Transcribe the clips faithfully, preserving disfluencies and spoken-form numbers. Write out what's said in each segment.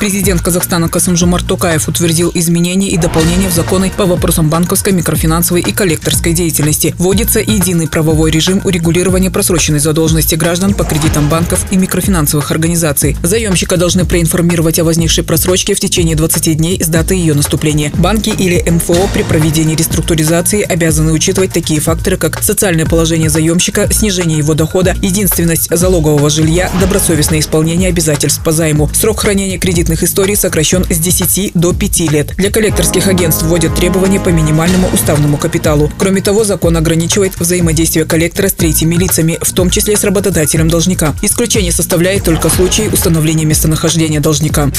Президент Казахстана Касым-Жомарт Токаев утвердил изменения и дополнения в законы по вопросам банковской, микрофинансовой и коллекторской деятельности. Вводится единый правовой режим урегулирования просроченной задолженности граждан по кредитам банков и микрофинансовых организаций. Заемщика должны проинформировать о возникшей просрочке в течение двадцати дней с даты ее наступления. Банки или эм эф о при проведении реструктуризации обязаны учитывать такие факторы, как социальное положение заемщика, снижение его дохода, единственность залогового жилья, добросовестное исполнение обязательств по займу. Срок хранения кредита историй сокращен с десяти до пяти лет. Для коллекторских агентств вводят требования по минимальному уставному капиталу. Кроме того, закон ограничивает взаимодействие коллектора с третьими лицами, в том числе с работодателем должника. Исключение составляет только случай установления местонахождения должника.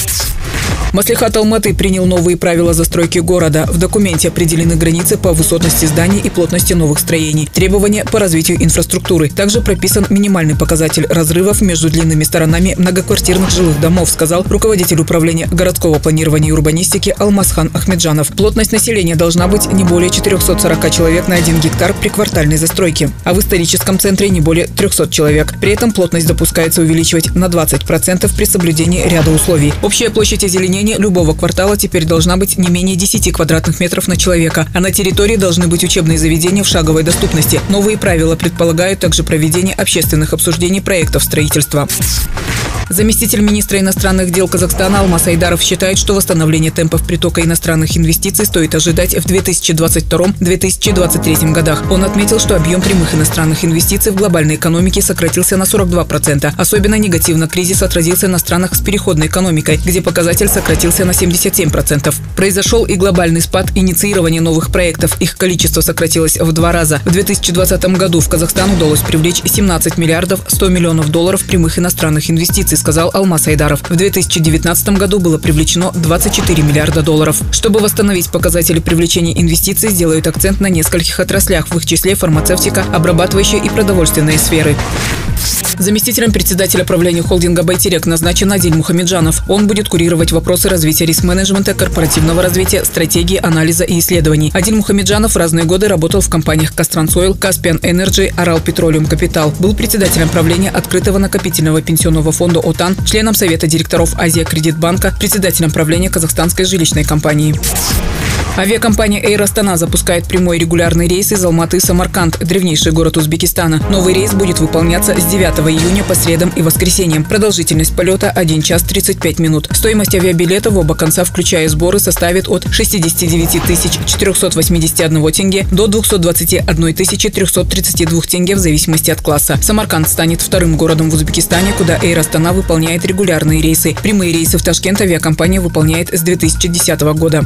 Маслихат Алматы принял новые правила застройки города. В документе определены границы по высотности зданий и плотности новых строений, требования по развитию инфраструктуры. Также прописан минимальный показатель разрывов между длинными сторонами многоквартирных жилых домов, сказал руководитель управления городского планирования и урбанистики Алмасхан Ахмеджанов. Плотность населения должна быть не более четырёхсот сорока человек на один гектар при квартальной застройке, а в историческом центре не более трёхсот человек. При этом плотность допускается увеличивать на двадцать процентов при соблюдении ряда условий. Общая площадь озеленения любого квартала теперь должна быть не менее десяти квадратных метров на человека, а на территории должны быть учебные заведения в шаговой доступности. Новые правила предполагают также проведение общественных обсуждений проектов строительства. Заместитель министра иностранных дел Казахстана Алмас Айдаров считает, что восстановление темпов притока иностранных инвестиций стоит ожидать в две тысячи двадцать втором — две тысячи двадцать третьем годах. Он отметил, что объем прямых иностранных инвестиций в глобальной экономике сократился на сорок два процента. Особенно негативно кризис отразился на странах с переходной экономикой, где показатель сократился на семьдесят семь процентов. Произошел и глобальный спад инициирования новых проектов. Их количество сократилось в два раза. В две тысячи двадцатом году в Казахстан удалось привлечь семнадцать миллиардов сто миллионов долларов прямых иностранных инвестиций, сказал Алмас Айдаров. В две тысячи девятнадцатом году было привлечено двадцать четыре миллиарда долларов. Чтобы восстановить показатели привлечения инвестиций, сделают акцент на нескольких отраслях, в их числе фармацевтика, обрабатывающая и продовольственные сферы. Заместителем председателя правления холдинга «Байтерек» назначен Адиль Мухамеджанов. Он будет курировать вопросы развития риск-менеджмента, корпоративного развития, стратегии, анализа и исследований. Адиль Мухамеджанов в разные годы работал в компаниях «КазТрансОйл», «Каспиан Энерджи», «Арал Петролиум Капитал». Был председателем правления открытого накопительного пенсионного фонда «Отан», членом Совета директоров «Азия Кредитбанка», председателем правления Казахстанской жилищной компании. Авиакомпания «Эйрастана» запускает прямой регулярный рейс из Алматы в Самарканд, древнейший город Узбекистана. Новый рейс будет выполняться с девятого июня по средам и воскресеньям. Продолжительность полета – один час тридцать пять минут. Стоимость авиабилета в оба конца, включая сборы, составит от шестидесяти девяти тысяч четырёхсот восьмидесяти одного тенге до двухсот двадцати одной тысячи трёхсот тридцати двух тенге в зависимости от класса. Самарканд станет вторым городом в Узбекистане, куда «Эйрастана» выполняет регулярные рейсы. Прямые рейсы в Ташкент авиакомпания выполняет с две тысячи десятого года.